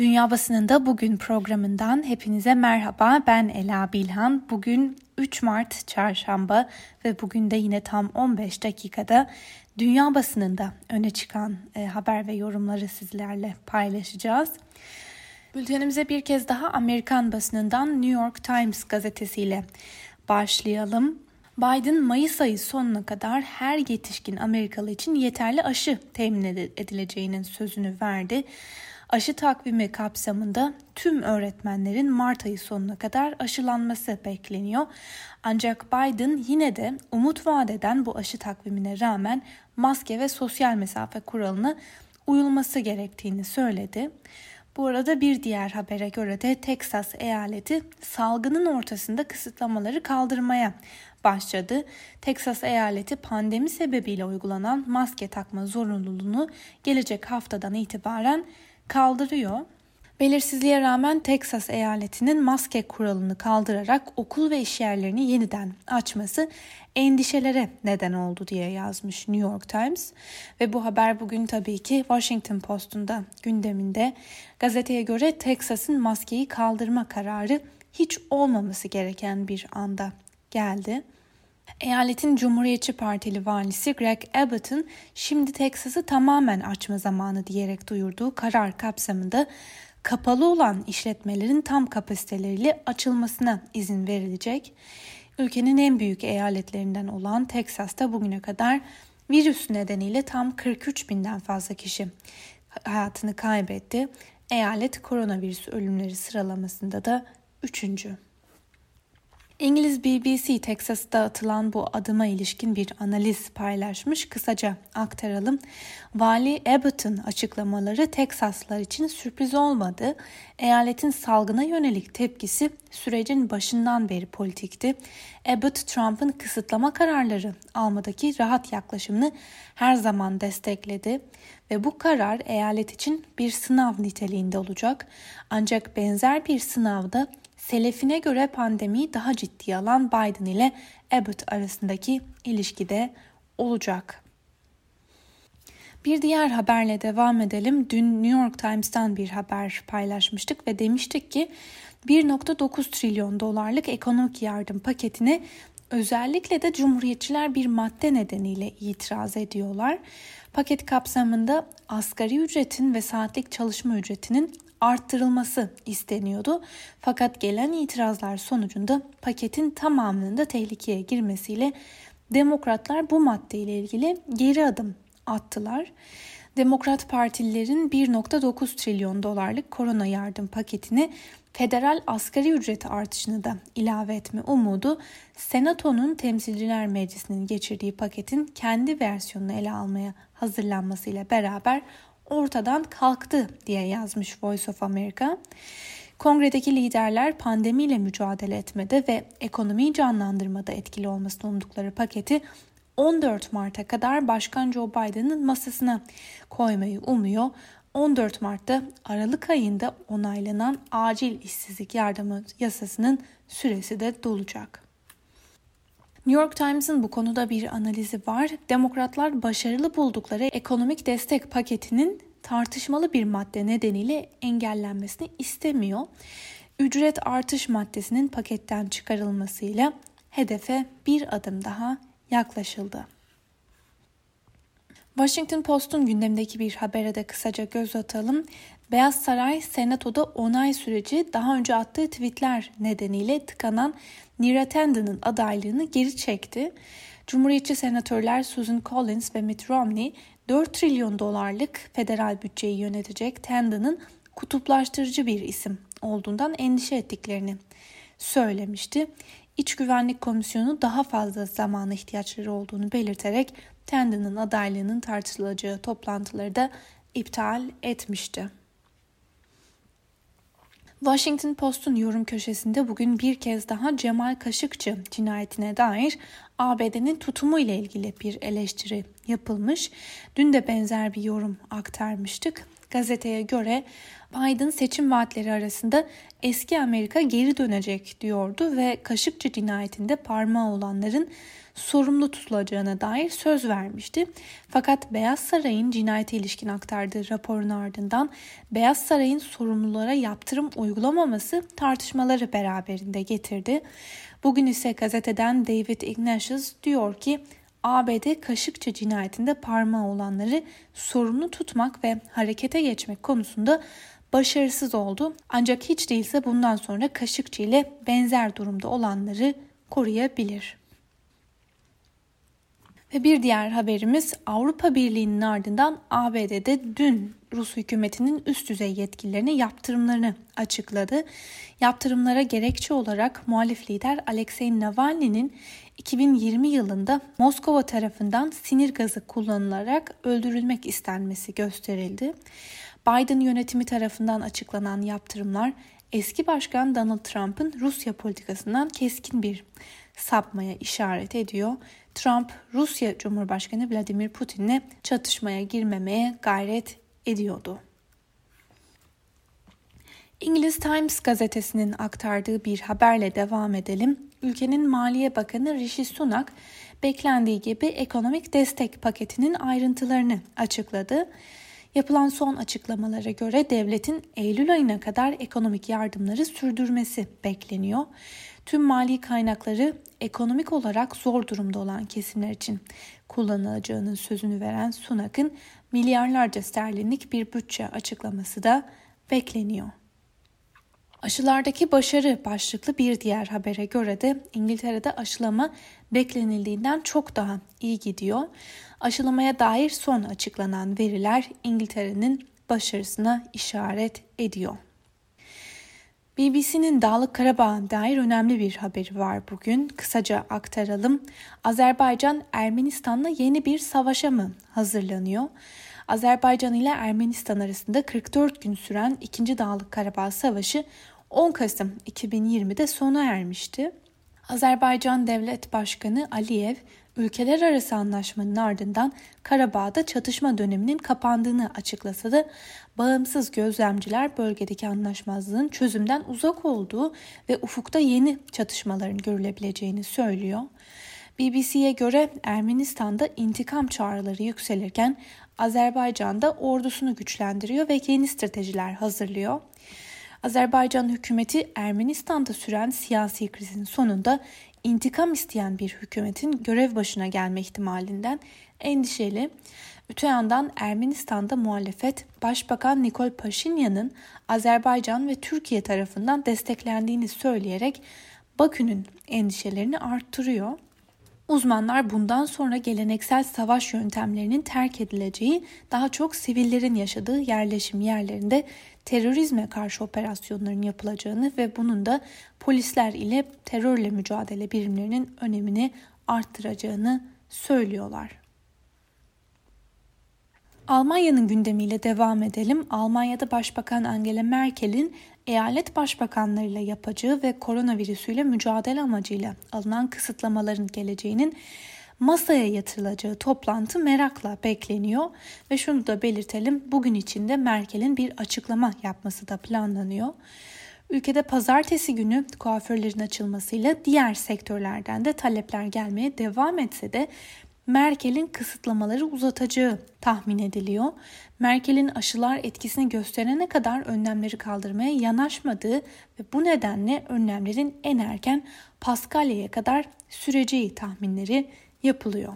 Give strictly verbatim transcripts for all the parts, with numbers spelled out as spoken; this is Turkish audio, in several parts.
Dünya Basınında Bugün programından hepinize merhaba. Ben Ela Bilhan. Bugün üç Mart Çarşamba ve bugün de yine tam on beş dakikada Dünya Basınında öne çıkan e, haber ve yorumları sizlerle paylaşacağız. Bültenimize bir kez daha Amerikan basınından New York Times gazetesiyle başlayalım. Biden, Mayıs ayı sonuna kadar her yetişkin Amerikalı için yeterli aşı temin edileceğinin sözünü verdi. Aşı takvimi kapsamında tüm öğretmenlerin Mart ayı sonuna kadar aşılanması bekleniyor. Ancak Biden yine de umut vaat eden bu aşı takvimine rağmen maske ve sosyal mesafe kuralına uyulması gerektiğini söyledi. Bu arada bir diğer habere göre de Teksas eyaleti salgının ortasında kısıtlamaları kaldırmaya başladı. Teksas eyaleti pandemi sebebiyle uygulanan maske takma zorunluluğunu gelecek haftadan itibaren kaldırıyor. Belirsizliğe rağmen Teksas eyaletinin maske kuralını kaldırarak okul ve işyerlerini yeniden açması endişelere neden oldu diye yazmış New York Times. Ve bu haber bugün tabii ki Washington Post'un da gündeminde. Gazeteye göre Teksas'ın maskeyi kaldırma kararı hiç olmaması gereken bir anda geldi. Eyaletin Cumhuriyetçi Partili valisi Greg Abbott'ın şimdi Teksas'ı tamamen açma zamanı diyerek duyurduğu karar kapsamında kapalı olan işletmelerin tam kapasiteleriyle açılmasına izin verilecek. Ülkenin en büyük eyaletlerinden olan Teksas'ta bugüne kadar virüs nedeniyle tam kırk üç binden fazla kişi hayatını kaybetti. Eyalet koronavirüs ölümleri sıralamasında da üçüncü. İngiliz B B C Teksas'ta atılan bu adıma ilişkin bir analiz paylaşmış. Kısaca aktaralım. Vali Abbott'ın açıklamaları Teksaslılar için sürpriz olmadı. Eyaletin salgına yönelik tepkisi sürecin başından beri politikti. Abbott, Trump'ın kısıtlama kararları almadaki rahat yaklaşımını her zaman destekledi ve bu karar eyalet için bir sınav niteliğinde olacak. Ancak benzer bir sınavda selefine göre pandemiyi daha ciddiye alan Biden ile Abbott arasındaki ilişkide olacak. Bir diğer haberle devam edelim. Dün New York Times'tan bir haber paylaşmıştık ve demiştik ki bir virgül dokuz trilyon dolarlık ekonomik yardım paketine özellikle de Cumhuriyetçiler bir madde nedeniyle itiraz ediyorlar. Paket kapsamında asgari ücretin ve saatlik çalışma ücretinin arttırılması isteniyordu. Fakat gelen itirazlar sonucunda paketin tamamının da tehlikeye girmesiyle Demokratlar bu maddeyle ilgili geri adım attılar. Demokrat partililerin bir virgül dokuz trilyon dolarlık korona yardım paketine federal asgari ücret artışını da ilave etme umudu, Senato'nun Temsilciler Meclisi'nin geçirdiği paketin kendi versiyonunu ele almaya hazırlanmasıyla beraber ortadan kalktı diye yazmış Voice of America. Kongredeki liderler pandemiyle mücadele etmede ve ekonomiyi canlandırmada etkili olmasını umdukları paketi on dört Mart'a kadar Başkan Joe Biden'ın masasına koymayı umuyor. on dört Mart'ta Aralık ayında onaylanan acil işsizlik yardımı yasasının süresi de dolacak. New York Times'ın bu konuda bir analizi var. Demokratlar başarılı buldukları ekonomik destek paketinin tartışmalı bir madde nedeniyle engellenmesini istemiyor. Ücret artış maddesinin paketten çıkarılmasıyla hedefe bir adım daha yaklaşıldı. Washington Post'un gündemdeki bir habere de kısaca göz atalım. Beyaz Saray, Senato'da onay süreci daha önce attığı tweetler nedeniyle tıkanan Nira Tenden'ın adaylığını geri çekti. Cumhuriyetçi senatörler Susan Collins ve Mitt Romney, dört trilyon dolarlık federal bütçeyi yönetecek Tenden'ın kutuplaştırıcı bir isim olduğundan endişe ettiklerini söylemişti. İç Güvenlik Komisyonu daha fazla zamana ihtiyaçları olduğunu belirterek Tenden'ın adaylığının tartışılacağı toplantıları da iptal etmişti. Washington Post'un yorum köşesinde bugün bir kez daha Cemal Kaşıkçı cinayetine dair A B D'nin tutumu ile ilgili bir eleştiri yapılmış. Dün de benzer bir yorum aktarmıştık. gazeteye göre Biden seçim vaatleri arasında eski Amerika geri dönecek diyordu ve Kaşıkçı cinayetinde parmağı olanların sorumlu tutulacağına dair söz vermişti. Fakat Beyaz Saray'ın cinayete ilişkin aktardığı raporun ardından Beyaz Saray'ın sorumlulara yaptırım uygulamaması tartışmaları beraberinde getirdi. Bugün ise gazeteden David Ignatius diyor ki A B D Kaşıkçı cinayetinde parmağı olanları sorumlu tutmak ve harekete geçmek konusunda başarısız oldu. Ancak hiç değilse bundan sonra Kaşıkçı ile benzer durumda olanları koruyabilir. Ve bir diğer haberimiz Avrupa Birliği'nin ardından A B D'de dün Rus hükümetinin üst düzey yetkililerine yaptırımlarını açıkladı. Yaptırımlara gerekçe olarak muhalif lider Alexei Navalny'nin iki bin yirmi yılında Moskova tarafından sinir gazı kullanılarak öldürülmek istenmesi gösterildi. Biden yönetimi tarafından açıklanan yaptırımlar eski başkan Donald Trump'ın Rusya politikasından keskin bir sapmaya işaret ediyor. Trump, Rusya Cumhurbaşkanı Vladimir Putin'le çatışmaya girmemeye gayret ediyordu. İngiliz Times gazetesinin aktardığı bir haberle devam edelim. Ülkenin Maliye Bakanı Rishi Sunak, beklendiği gibi ekonomik destek paketinin ayrıntılarını açıkladı. Yapılan son açıklamalara göre devletin Eylül ayına kadar ekonomik yardımları sürdürmesi bekleniyor. Tüm mali kaynakları ekonomik olarak zor durumda olan kesimler için kullanılacağının sözünü veren Sunak'ın milyarlarca sterlinlik bir bütçe açıklaması da bekleniyor. Aşılardaki başarı başlıklı bir diğer habere göre de İngiltere'de aşılama beklenildiğinden çok daha iyi gidiyor. Aşılamaya dair son açıklanan veriler İngiltere'nin başarısına işaret ediyor. B B C'nin Dağlık Karabağ'a dair önemli bir haberi var bugün. Kısaca aktaralım. Azerbaycan, Ermenistan'la yeni bir savaşa mı hazırlanıyor? Azerbaycan ile Ermenistan arasında kırk dört gün süren ikinci Dağlık Karabağ Savaşı on Kasım iki bin yirmide sona ermişti. Azerbaycan Devlet Başkanı Aliyev, ülkeler arası anlaşmanın ardından Karabağ'da çatışma döneminin kapandığını açıklasa da bağımsız gözlemciler bölgedeki anlaşmazlığın çözümden uzak olduğu ve ufukta yeni çatışmaların görülebileceğini söylüyor. B B C'ye göre Ermenistan'da intikam çağrıları yükselirken Azerbaycan'da ordusunu güçlendiriyor ve yeni stratejiler hazırlıyor. Azerbaycan hükümeti Ermenistan'da süren siyasi krizin sonunda intikam isteyen bir hükümetin görev başına gelme ihtimalinden endişeli. Öte yandan Ermenistan'da muhalefet Başbakan Nikol Paşinyan'ın Azerbaycan ve Türkiye tarafından desteklendiğini söyleyerek Bakü'nün endişelerini arttırıyor. Uzmanlar bundan sonra geleneksel savaş yöntemlerinin terk edileceği, daha çok sivillerin yaşadığı yerleşim yerlerinde terörizme karşı operasyonların yapılacağını ve bunun da polisler ile terörle mücadele birimlerinin önemini arttıracağını söylüyorlar. Almanya'nın gündemiyle devam edelim. Almanya'da Başbakan Angela Merkel'in eyalet başbakanlarıyla yapacağı ve koronavirüsüyle mücadele amacıyla alınan kısıtlamaların geleceğinin masaya yatırılacağı toplantı merakla bekleniyor ve şunu da belirtelim, bugün içinde Merkel'in bir açıklama yapması da planlanıyor. Ülkede pazartesi günü kuaförlerin açılmasıyla diğer sektörlerden de talepler gelmeye devam etse de Merkel'in kısıtlamaları uzatacağı tahmin ediliyor. Merkel'in aşılar etkisini gösterene kadar önlemleri kaldırmaya yanaşmadığı ve bu nedenle önlemlerin en erken Paskalya'ya kadar süreceği tahminleri yapılıyor.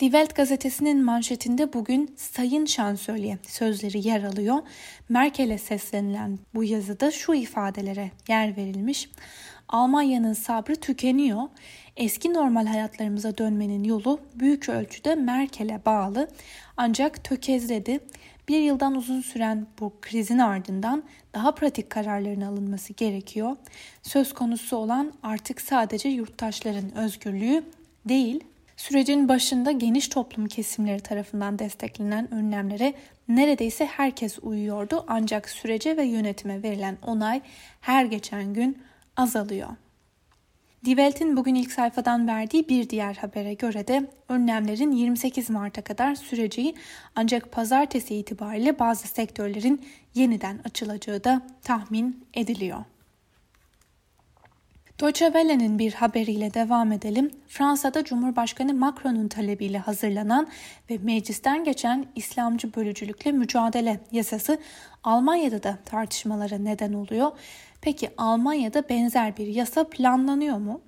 Die Welt gazetesinin manşetinde bugün Sayın Şansölye sözleri yer alıyor. Merkel'e seslenilen bu yazıda şu ifadelere yer verilmiş. Almanya'nın sabrı tükeniyor. Eski normal hayatlarımıza dönmenin yolu büyük ölçüde Merkel'e bağlı. Ancak tökezledi. Bir yıldan uzun süren bu krizin ardından daha pratik kararların alınması gerekiyor. Söz konusu olan artık sadece yurttaşların özgürlüğü değil, sürecin başında geniş toplum kesimleri tarafından desteklenen önlemlere neredeyse herkes uyuyordu. Ancak sürece ve yönetime verilen onay her geçen gün azalıyor. Die Welt'in bugün ilk sayfadan verdiği bir diğer habere göre de önlemlerin yirmi sekiz Mart'a kadar süreceği, ancak pazartesi itibariyle bazı sektörlerin yeniden açılacağı da tahmin ediliyor. Deutsche Welle'nin bir haberiyle devam edelim. Fransa'da Cumhurbaşkanı Macron'un talebiyle hazırlanan ve meclisten geçen İslamcı bölücülükle mücadele yasası Almanya'da da tartışmalara neden oluyor. Peki Almanya'da benzer bir yasa planlanıyor mu?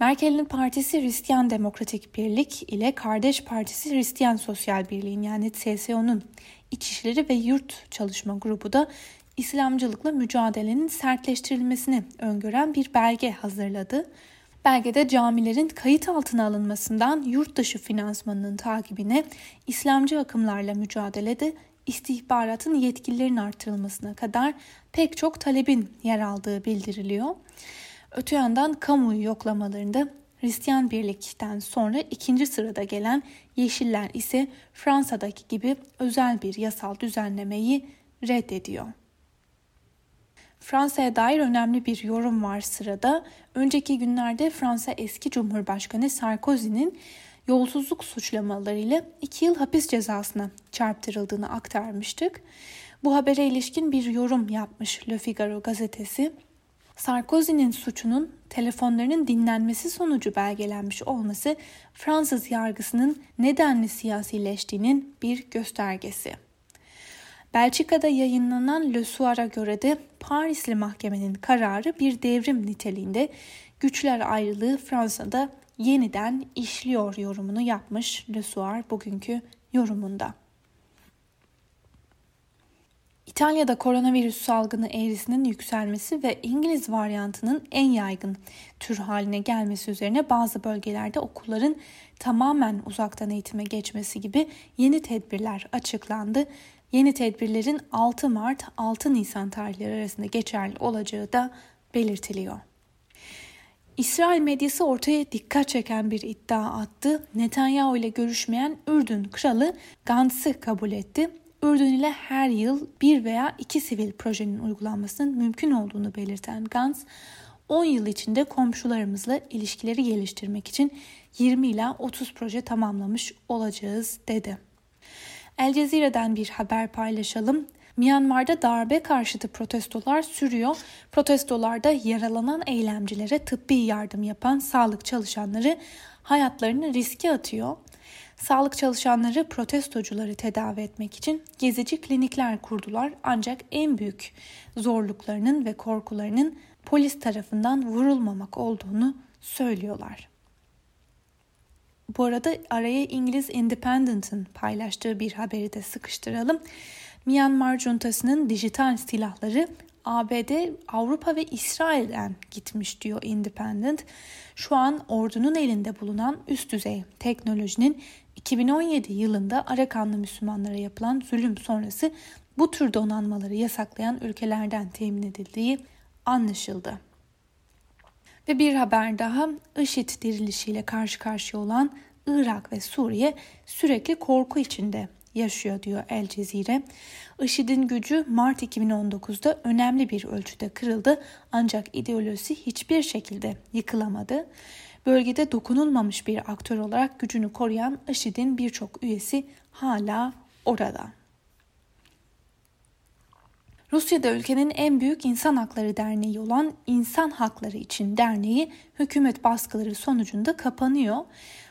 Merkel'in partisi Hristiyan Demokratik Birlik ile kardeş partisi Hristiyan Sosyal Birliğin yani S S O'nun İçişleri ve Yurt Çalışma Grubu da İslamcılıkla mücadelenin sertleştirilmesini öngören bir belge hazırladı. Belgede camilerin kayıt altına alınmasından yurt dışı finansmanının takibine, İslamcı akımlarla mücadelede istihbaratın yetkililerin artırılmasına kadar pek çok talebin yer aldığı bildiriliyor. Öte yandan kamuoyu yoklamalarında Hristiyan Birlik'ten sonra ikinci sırada gelen Yeşiller ise Fransa'daki gibi özel bir yasal düzenlemeyi reddediyor. Fransa'ya dair önemli bir yorum var sırada. Önceki günlerde Fransa eski Cumhurbaşkanı Sarkozy'nin yolsuzluk suçlamalarıyla iki yıl hapis cezasına çarptırıldığını aktarmıştık. Bu habere ilişkin bir yorum yapmış Le Figaro gazetesi. Sarkozy'nin suçunun telefonlarının dinlenmesi sonucu belgelenmiş olması Fransız yargısının nedenli siyasileştiğinin bir göstergesi. Belçika'da yayınlanan Le Soir'a göre de Parisli mahkemenin kararı bir devrim niteliğinde, güçler ayrılığı Fransa'da yeniden işliyor yorumunu yapmış Le Soir bugünkü yorumunda. İtalya'da koronavirüs salgını eğrisinin yükselmesi ve İngiliz varyantının en yaygın tür haline gelmesi üzerine bazı bölgelerde okulların tamamen uzaktan eğitime geçmesi gibi yeni tedbirler açıklandı. Yeni tedbirlerin altı Mart altı Nisan tarihleri arasında geçerli olacağı da belirtiliyor. İsrail medyası ortaya dikkat çeken bir iddia attı. Netanyahu ile görüşmeyen Ürdün kralı Gantz'ı kabul etti. Ürdün ile her yıl bir veya iki sivil projenin uygulanmasının mümkün olduğunu belirten Gantz, on yıl içinde komşularımızla ilişkileri geliştirmek için yirmi ila otuz proje tamamlamış olacağız dedi. El Cezire'den bir haber paylaşalım. Myanmar'da darbe karşıtı protestolar sürüyor. Protestolarda yaralanan eylemcilere tıbbi yardım yapan sağlık çalışanları hayatlarını riske atıyor. Sağlık çalışanları protestocuları tedavi etmek için gezici klinikler kurdular, ancak en büyük zorluklarının ve korkularının polis tarafından vurulmamak olduğunu söylüyorlar. Bu arada araya İngiliz Independent'ın paylaştığı bir haberi de sıkıştıralım. Myanmar Cuntası'nın dijital silahları A B D, Avrupa ve İsrail'den gitmiş diyor Independent. Şu an ordunun elinde bulunan üst düzey teknolojinin iki bin on yedi yılında Arakanlı Müslümanlara yapılan zulüm sonrası bu tür donanmaları yasaklayan ülkelerden temin edildiği anlaşıldı. Ve bir haber daha, IŞİD dirilişiyle karşı karşıya olan Irak ve Suriye sürekli korku içinde yaşıyor diyor El Cezire. IŞİD'in gücü Mart iki bin on dokuzda önemli bir ölçüde kırıldı, ancak ideolojisi hiçbir şekilde yıkılamadı. Bölgede dokunulmamış bir aktör olarak gücünü koruyan IŞİD'in birçok üyesi hala orada. Rusya'da ülkenin en büyük insan hakları derneği olan İnsan Hakları İçin Derneği hükümet baskıları sonucunda kapanıyor.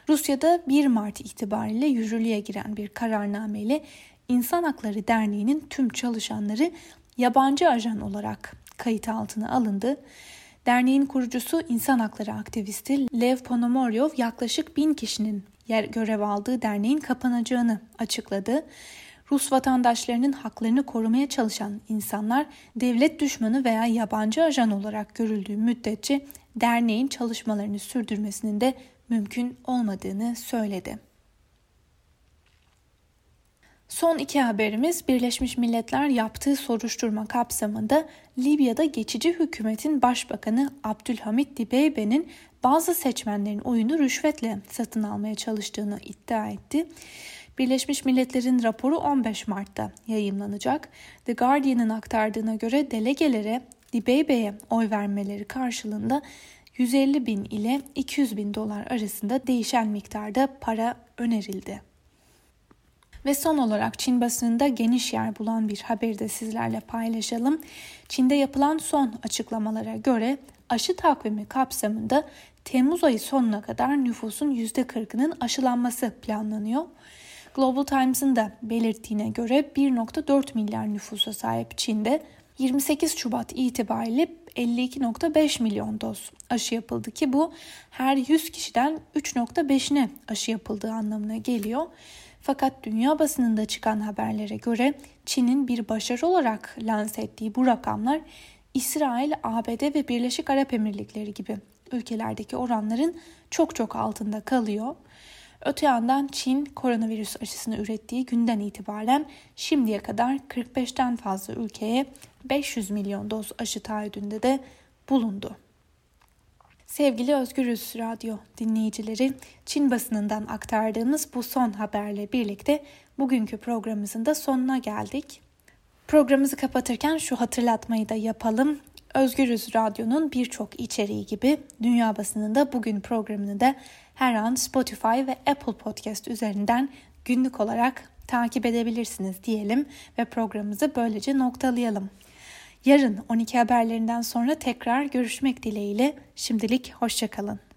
Rusya'da bir Mart itibariyle yürürlüğe giren bir kararnameyle İnsan Hakları Derneği'nin tüm çalışanları yabancı ajan olarak kayıt altına alındı. Derneğin kurucusu insan hakları aktivisti Lev Ponomaryov yaklaşık bin kişinin yer görev aldığı derneğin kapanacağını açıkladı. Rus vatandaşlarının haklarını korumaya çalışan insanlar devlet düşmanı veya yabancı ajan olarak görüldüğü müddetçe derneğin çalışmalarını sürdürmesinin de mümkün olmadığını söyledi. Son iki haberimiz, Birleşmiş Milletler yaptığı soruşturma kapsamında Libya'da geçici hükümetin başbakanı Abdülhamid Dibeibe'nin bazı seçmenlerin oyunu rüşvetle satın almaya çalıştığını iddia etti. Birleşmiş Milletler'in raporu on beş Mart'ta yayımlanacak. The Guardian'ın aktardığına göre delegelere Dibeibe'ye oy vermeleri karşılığında yüz elli bin ile iki yüz bin dolar arasında değişen miktarda para önerildi. Ve son olarak Çin basınında geniş yer bulan bir haberi de sizlerle paylaşalım. Çin'de yapılan son açıklamalara göre aşı takvimi kapsamında Temmuz ayı sonuna kadar nüfusun yüzde kırkının aşılanması planlanıyor. Global Times'ın da belirttiğine göre bir virgül dört milyar nüfusa sahip Çin'de yirmi sekiz Şubat itibariyle elli iki virgül beş milyon doz aşı yapıldı ki bu her yüz kişiden üç virgül beşine aşı yapıldığı anlamına geliyor. Fakat dünya basınında çıkan haberlere göre Çin'in bir başarı olarak lanse ettiği bu rakamlar İsrail, A B D ve Birleşik Arap Emirlikleri gibi ülkelerdeki oranların çok çok altında kalıyor. Öte yandan Çin koronavirüs aşısını ürettiği günden itibaren şimdiye kadar kırk beşten fazla ülkeye beş yüz milyon doz aşı taahhüdünde de bulundu. Sevgili Özgürüz Radyo dinleyicileri, Çin basınından aktardığımız bu son haberle birlikte bugünkü programımızın da sonuna geldik. Programımızı kapatırken şu hatırlatmayı da yapalım. Özgürüz Radyo'nun birçok içeriği gibi dünya basınında bugün programını da her an Spotify ve Apple Podcast üzerinden günlük olarak takip edebilirsiniz diyelim ve programımızı böylece noktalayalım. Yarın on iki haberlerinden sonra tekrar görüşmek dileğiyle şimdilik hoşça kalın.